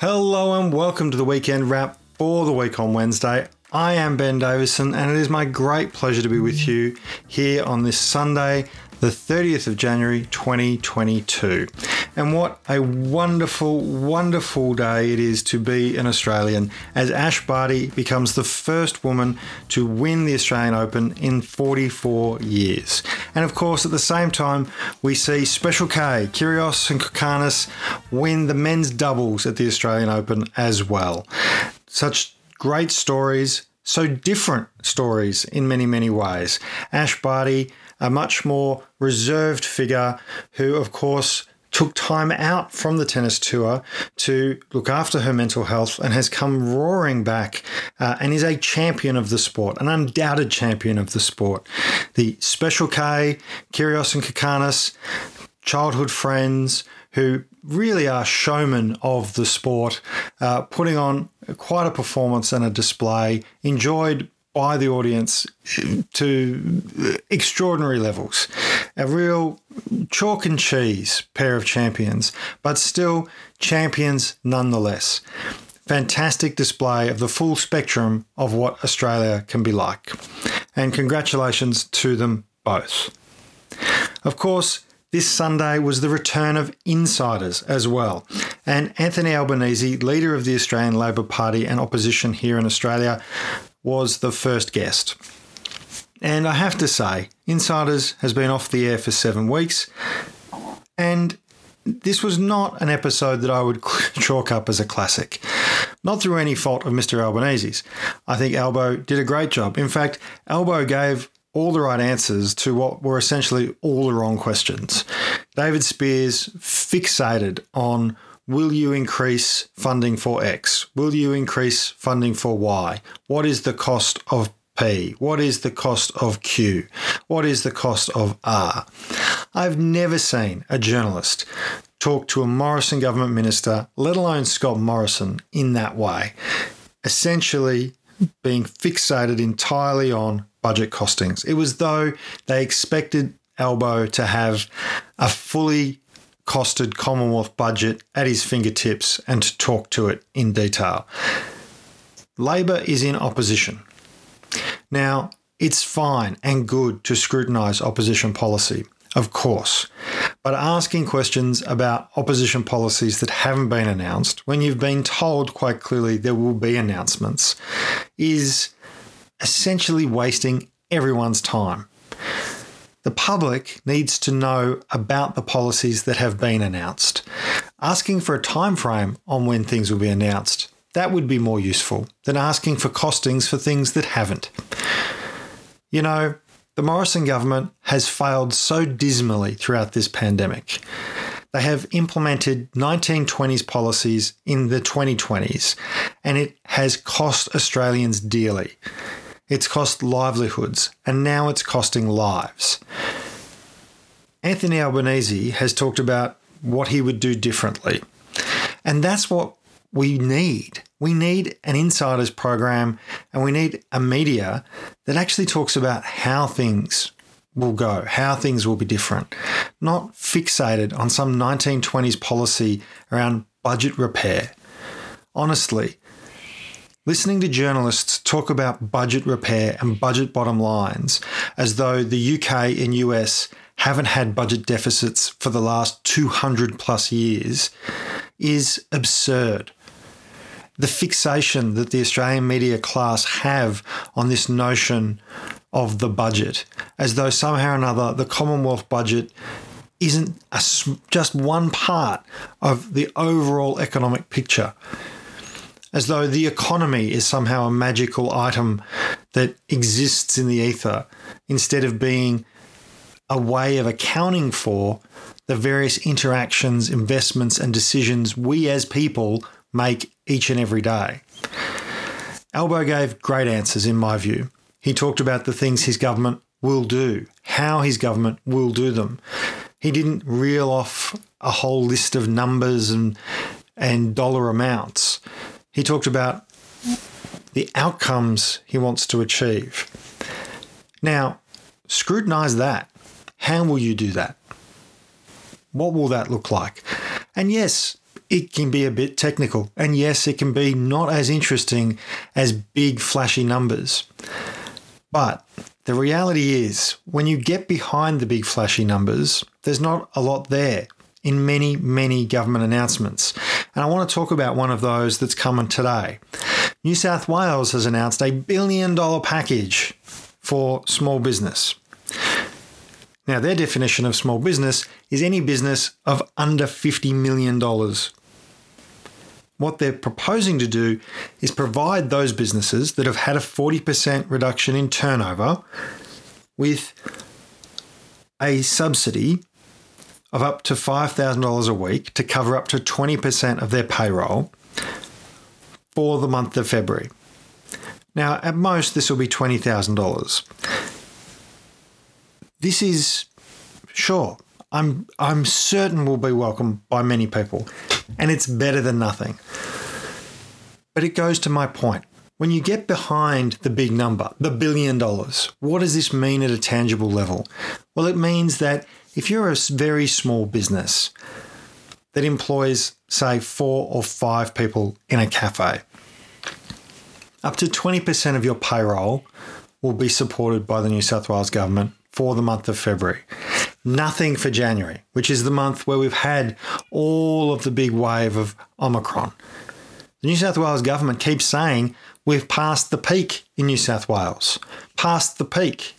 Hello and welcome to the weekend wrap for the week on Wednesday. I am Ben Davison and it is my great pleasure to be with you here on this Sunday, the 30th of January 2022. And what a wonderful, wonderful day it is to be an Australian as Ash Barty becomes the first woman to win the Australian Open in 44 years. And of course, at the same time, we see Special K, Kyrgios and Kokkinakis win the men's doubles at the Australian Open as well. Such great stories, so different stories in many, many ways. Ash Barty, a much more reserved figure who, of course, took time out from the tennis tour to look after her mental health and has come roaring back and is a champion of the sport, an undoubted champion of the sport. The Special K, Kyrgios and Kokkinakis, childhood friends who really are showmen of the sport, putting on quite a performance and a display, enjoyed by the audience to extraordinary levels. A real chalk and cheese pair of champions, but still champions nonetheless. Fantastic display of the full spectrum of what Australia can be like. And congratulations to them both. Of course, this Sunday was the return of insiders as well. And Anthony Albanese, leader of the Australian Labor Party and opposition here in Australia, was the first guest. And I have to say, Insiders has been off the air for 7 weeks, and this was not an episode that I would chalk up as a classic. Not through any fault of Mr. Albanese's. I think Albo did a great job. In fact, Albo gave all the right answers to what were essentially all the wrong questions. David Spears fixated on, will you increase funding for X? Will you increase funding for Y? What is the cost of P? What is the cost of Q? What is the cost of R? I've never seen a journalist talk to a Morrison government minister, let alone Scott Morrison, in that way, essentially being fixated entirely on budget costings. It was though they expected Albo to have a fully costed Commonwealth budget at his fingertips and to talk to it in detail. Labor is in opposition. Now, it's fine and good to scrutinise opposition policy, of course, but asking questions about opposition policies that haven't been announced, when you've been told quite clearly there will be announcements, is essentially wasting everyone's time. The public needs to know about the policies that have been announced. Asking for a time frame on when things will be announced, that would be more useful than asking for costings for things that haven't. You know, the Morrison government has failed so dismally throughout this pandemic. They have implemented 1920s policies in the 2020s, and it has cost Australians dearly. It's cost livelihoods, and now it's costing lives. Anthony Albanese has talked about what he would do differently, and that's what we need. We need an insiders program, and we need a media that actually talks about how things will go, how things will be different, not fixated on some 1920s policy around budget repair. Honestly, listening to journalists talk about budget repair and budget bottom lines as though the UK and US haven't had budget deficits for the last 200 plus years is absurd. The fixation that the Australian media class have on this notion of the budget, as though somehow or another the Commonwealth budget isn't just one part of the overall economic picture. As though the economy is somehow a magical item that exists in the ether instead of being a way of accounting for the various interactions, investments and decisions we as people make each and every day. Albo gave great answers in my view. He talked about the things his government will do, how his government will do them. He didn't reel off a whole list of numbers and dollar amounts. He talked about the outcomes he wants to achieve. Now, scrutinise that. How will you do that? What will that look like? And yes, it can be a bit technical. And yes, it can be not as interesting as big, flashy numbers. But the reality is, when you get behind the big, flashy numbers, there's not a lot there in many, many government announcements. And I want to talk about one of those that's coming today. New South Wales has announced a $1 billion package for small business. Now, their definition of small business is any business of under $50 million. What they're proposing to do is provide those businesses that have had a 40% reduction in turnover with a subsidy of up to $5,000 a week to cover up to 20% of their payroll for the month of February. Now, at most, this will be $20,000. This is, sure, I'm certain will be welcomed by many people, and it's better than nothing. But it goes to my point. When you get behind the big number, the $1 billion, what does this mean at a tangible level? Well, it means that if you're a very small business that employs, say, 4 or 5 people in a cafe, up to 20% of your payroll will be supported by the New South Wales government for the month of February. Nothing for January, which is the month where we've had all of the big wave of Omicron. The New South Wales government keeps saying we've passed the peak in New South Wales, past the peak.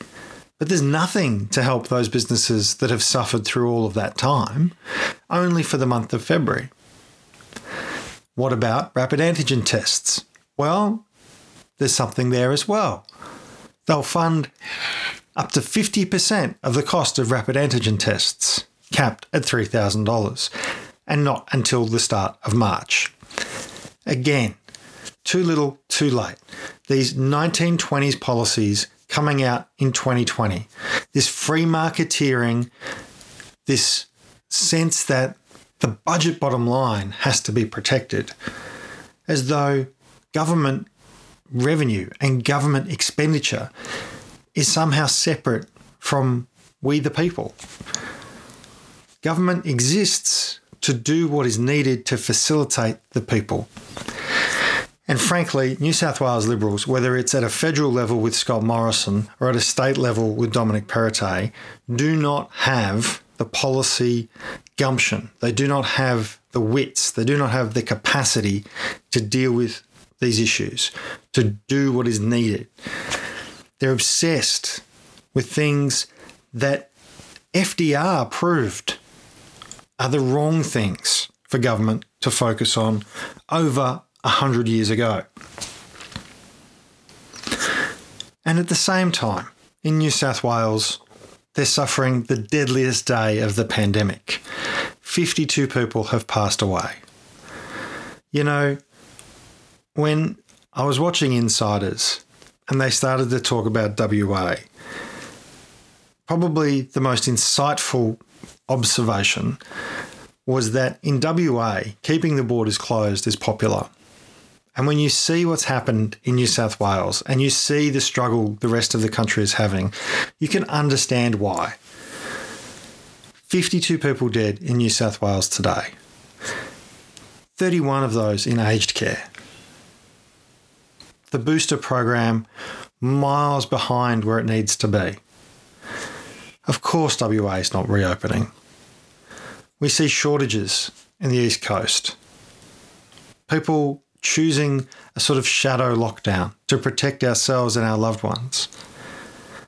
But there's nothing to help those businesses that have suffered through all of that time, only for the month of February. What about rapid antigen tests? Well, there's something there as well. They'll fund up to 50% of the cost of rapid antigen tests, capped at $3,000, and not until the start of March. Again, too little, too late. These 1920s policies coming out in 2020, this free marketeering, this sense that the budget bottom line has to be protected, as though government revenue and government expenditure is somehow separate from we the people. Government exists to do what is needed to facilitate the people. And frankly, New South Wales Liberals, whether it's at a federal level with Scott Morrison or at a state level with Dominic Perrottet, do not have the policy gumption. They do not have the wits. They do not have the capacity to deal with these issues, to do what is needed. They're obsessed with things that FDR proved are the wrong things for government to focus on over 100 years ago. And at the same time, in New South Wales, they're suffering the deadliest day of the pandemic. 52 people have passed away. You know, when I was watching Insiders, and they started to talk about WA. Probably the most insightful observation was that in WA, keeping the borders closed is popular. And when you see what's happened in New South Wales and you see the struggle the rest of the country is having, you can understand why. 52 people dead in New South Wales today. 31 of those in aged care. The booster program miles behind where it needs to be. Of course, WA is not reopening. We see shortages in the East Coast. People choosing a sort of shadow lockdown to protect ourselves and our loved ones.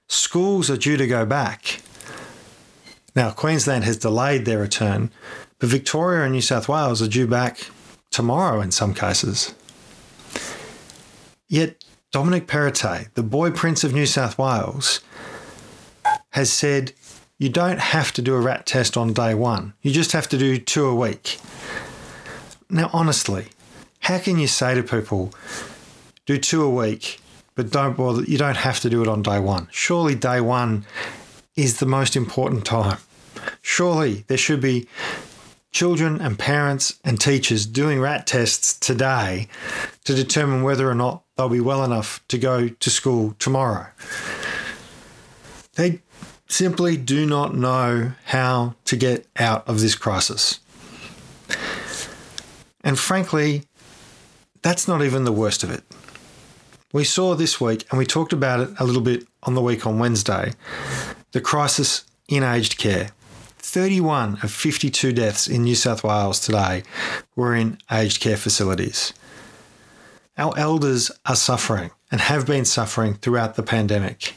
Schools are due to go back. Now, Queensland has delayed their return, but Victoria and New South Wales are due back tomorrow in some cases. Yet Dominic Perrottet, the boy prince of New South Wales, has said you don't have to do a rat test on day one. You just have to do 2 a week. Now, honestly, how can you say to people, do 2 a week, but don't bother, you don't have to do it on day one? Surely day one is the most important time. Surely there should be children and parents and teachers doing rat tests today to determine whether or not they'll be well enough to go to school tomorrow. They simply do not know how to get out of this crisis. And frankly, that's not even the worst of it. We saw this week, and we talked about it a little bit on the week on Wednesday, the crisis in aged care. 31 of 52 deaths in New South Wales today were in aged care facilities. Our elders are suffering and have been suffering throughout the pandemic.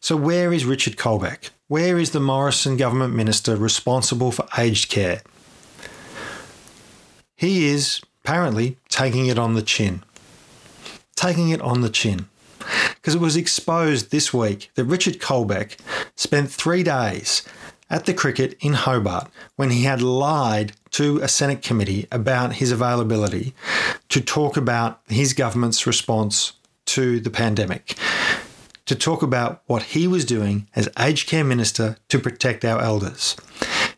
So where is Richard Colbeck? Where is the Morrison government minister responsible for aged care? He is apparently taking it on the chin. Taking it on the chin. Because it was exposed this week that Richard Colbeck spent 3 days at the cricket in Hobart when he had lied to a Senate committee about his availability to talk about his government's response to the pandemic, to talk about what he was doing as aged care minister to protect our elders.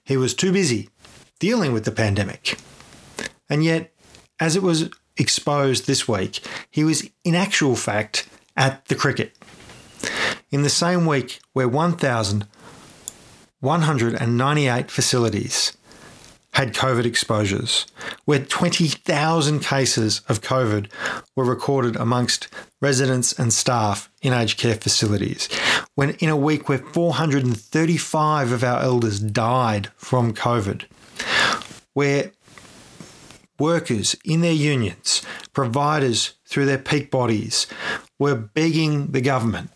He was too busy dealing with the pandemic. And yet, as it was exposed this week, he was in actual fact at the cricket. In the same week where 1,198 facilities had COVID exposures, where 20,000 cases of COVID were recorded amongst residents and staff in aged care facilities, when in a week where 435 of our elders died from COVID, where workers in their unions, providers through their peak bodies, were begging the government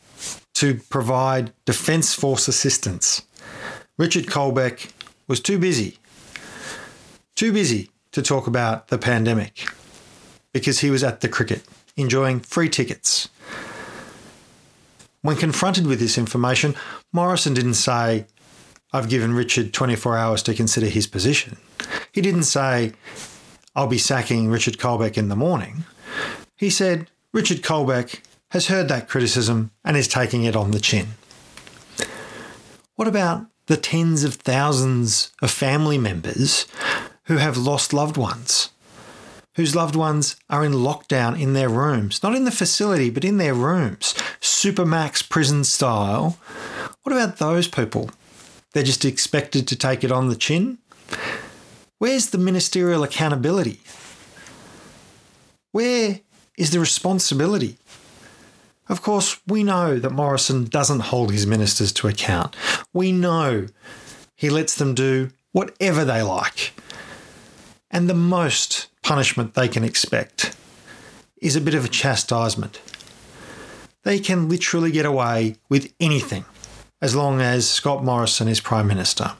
to provide Defence Force assistance, Richard Colbeck was too busy to talk about the pandemic because he was at the cricket, enjoying free tickets. When confronted with this information, Morrison didn't say, "I've given Richard 24 hours to consider his position." He didn't say, "I'll be sacking Richard Colbeck in the morning." He said, "Richard Colbeck has heard that criticism and is taking it on the chin." What about the tens of thousands of family members who have lost loved ones, whose loved ones are in lockdown in their rooms, not in the facility, but in their rooms, supermax prison style? What about those people? They're just expected to take it on the chin? Where's the ministerial accountability? Where is the responsibility? Of course, we know that Morrison doesn't hold his ministers to account. We know he lets them do whatever they like. And the most punishment they can expect is a bit of a chastisement. They can literally get away with anything as long as Scott Morrison is Prime Minister,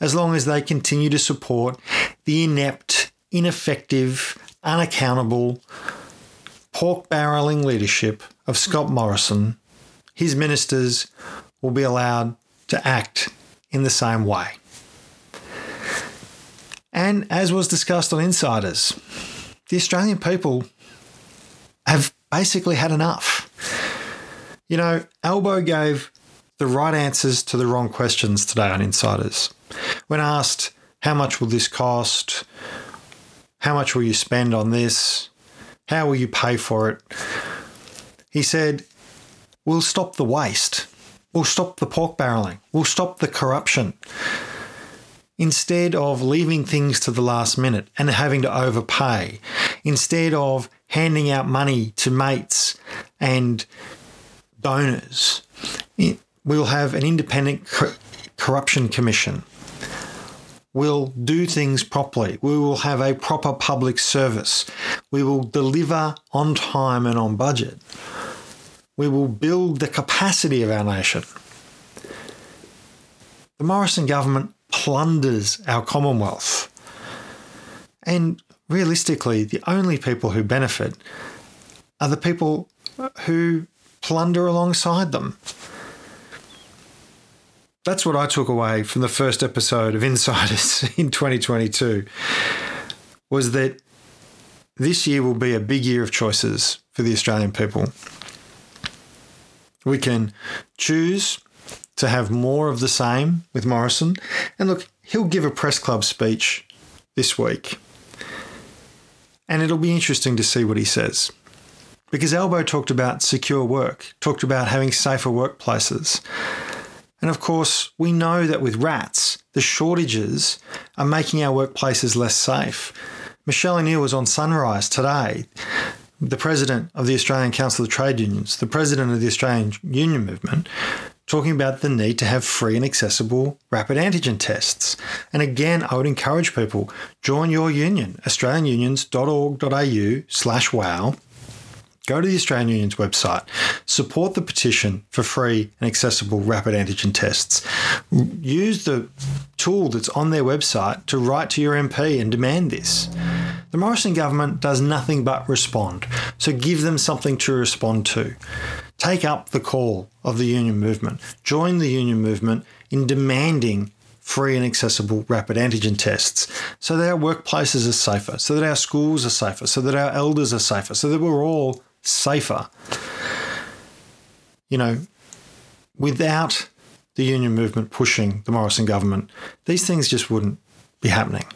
as long as they continue to support the inept, ineffective, unaccountable, pork-barrelling leadership of Scott Morrison. His ministers will be allowed to act in the same way. And as was discussed on Insiders, the Australian people have basically had enough. You know, Albo gave the right answers to the wrong questions today on Insiders. When asked, how much will this cost? How much will you spend on this? How will you pay for it? He said, we'll stop the waste. We'll stop the pork barrelling. We'll stop the corruption. Instead of leaving things to the last minute and having to overpay, instead of handing out money to mates and donors, we'll have an independent corruption commission. We'll do things properly. We will have a proper public service. We will deliver on time and on budget. We will build the capacity of our nation. The Morrison government plunders our Commonwealth. And realistically, the only people who benefit are the people who plunder alongside them. That's what I took away from the first episode of Insiders in 2022, was that this year will be a big year of choices for the Australian people. We can choose to have more of the same with Morrison. And look, he'll give a press club speech this week. And it'll be interesting to see what he says. Because Albo talked about secure work, talked about having safer workplaces. And of course, we know that with rats, the shortages are making our workplaces less safe, Michelle O'Neill was on Sunrise today, the president of the Australian Council of Trade Unions, the president of the Australian union movement, talking about the need to have free and accessible rapid antigen tests. And again, I would encourage people, join your union, australianunions.org.au/wow. Go to the Australian Union's website, support the petition for free and accessible rapid antigen tests. Use the tool that's on their website to write to your MP and demand this. The Morrison government does nothing but respond, so give them something to respond to. Take up the call of the union movement. Join the union movement in demanding free and accessible rapid antigen tests so that our workplaces are safer, so that our schools are safer, so that our elders are safer, so that we're all safer. You know, without the union movement pushing the Morrison government, these things just wouldn't be happening.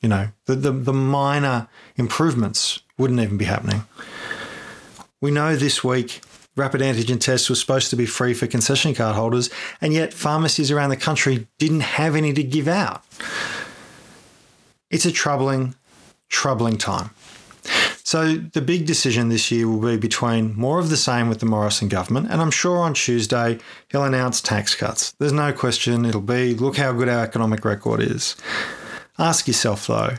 You know, the minor improvements wouldn't even be happening. We know this week rapid antigen tests were supposed to be free for concession card holders, and yet pharmacies around the country didn't have any to give out. It's a troubling, troubling time. So the big decision this year will be between more of the same with the Morrison government, and I'm sure on Tuesday he'll announce tax cuts. There's no question it'll be, look how good our economic record is. Ask yourself though,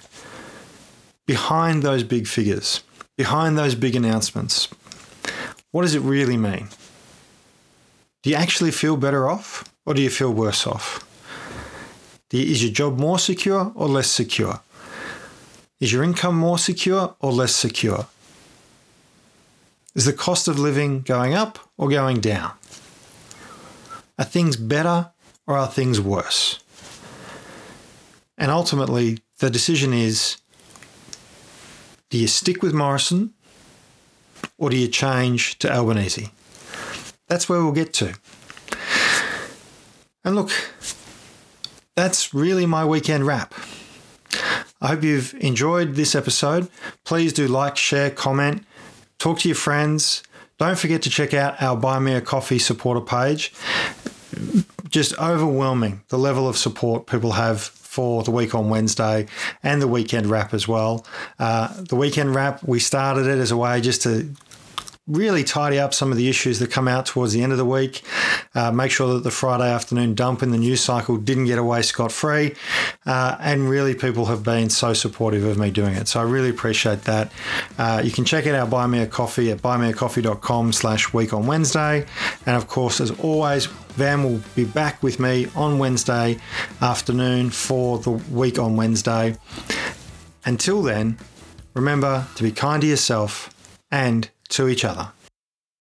behind those big figures, behind those big announcements, what does it really mean? Do you actually feel better off or do you feel worse off? Is your job more secure or less secure? Is your income more secure or less secure? Is the cost of living going up or going down? Are things better or are things worse? And ultimately, the decision is, do you stick with Morrison or do you change to Albanese? That's where we'll get to. And look, that's really my weekend wrap. I hope you've enjoyed this episode. Please do like, share, comment, talk to your friends. Don't forget to check out our Buy Me a Coffee supporter page. Just overwhelming the level of support people have for the week on Wednesday and the weekend wrap as well. The weekend wrap, we started it as a way just to really tidy up some of the issues that come out towards the end of the week, make sure that the Friday afternoon dump in the news cycle didn't get away scot-free, and really people have been so supportive of me doing it. So I really appreciate that. You can check out our Buy Me a Coffee at buymeacoffee.com/weekonwednesday. And of course, as always, Van will be back with me on Wednesday afternoon for the week on Wednesday. Until then, remember to be kind to yourself and to each other.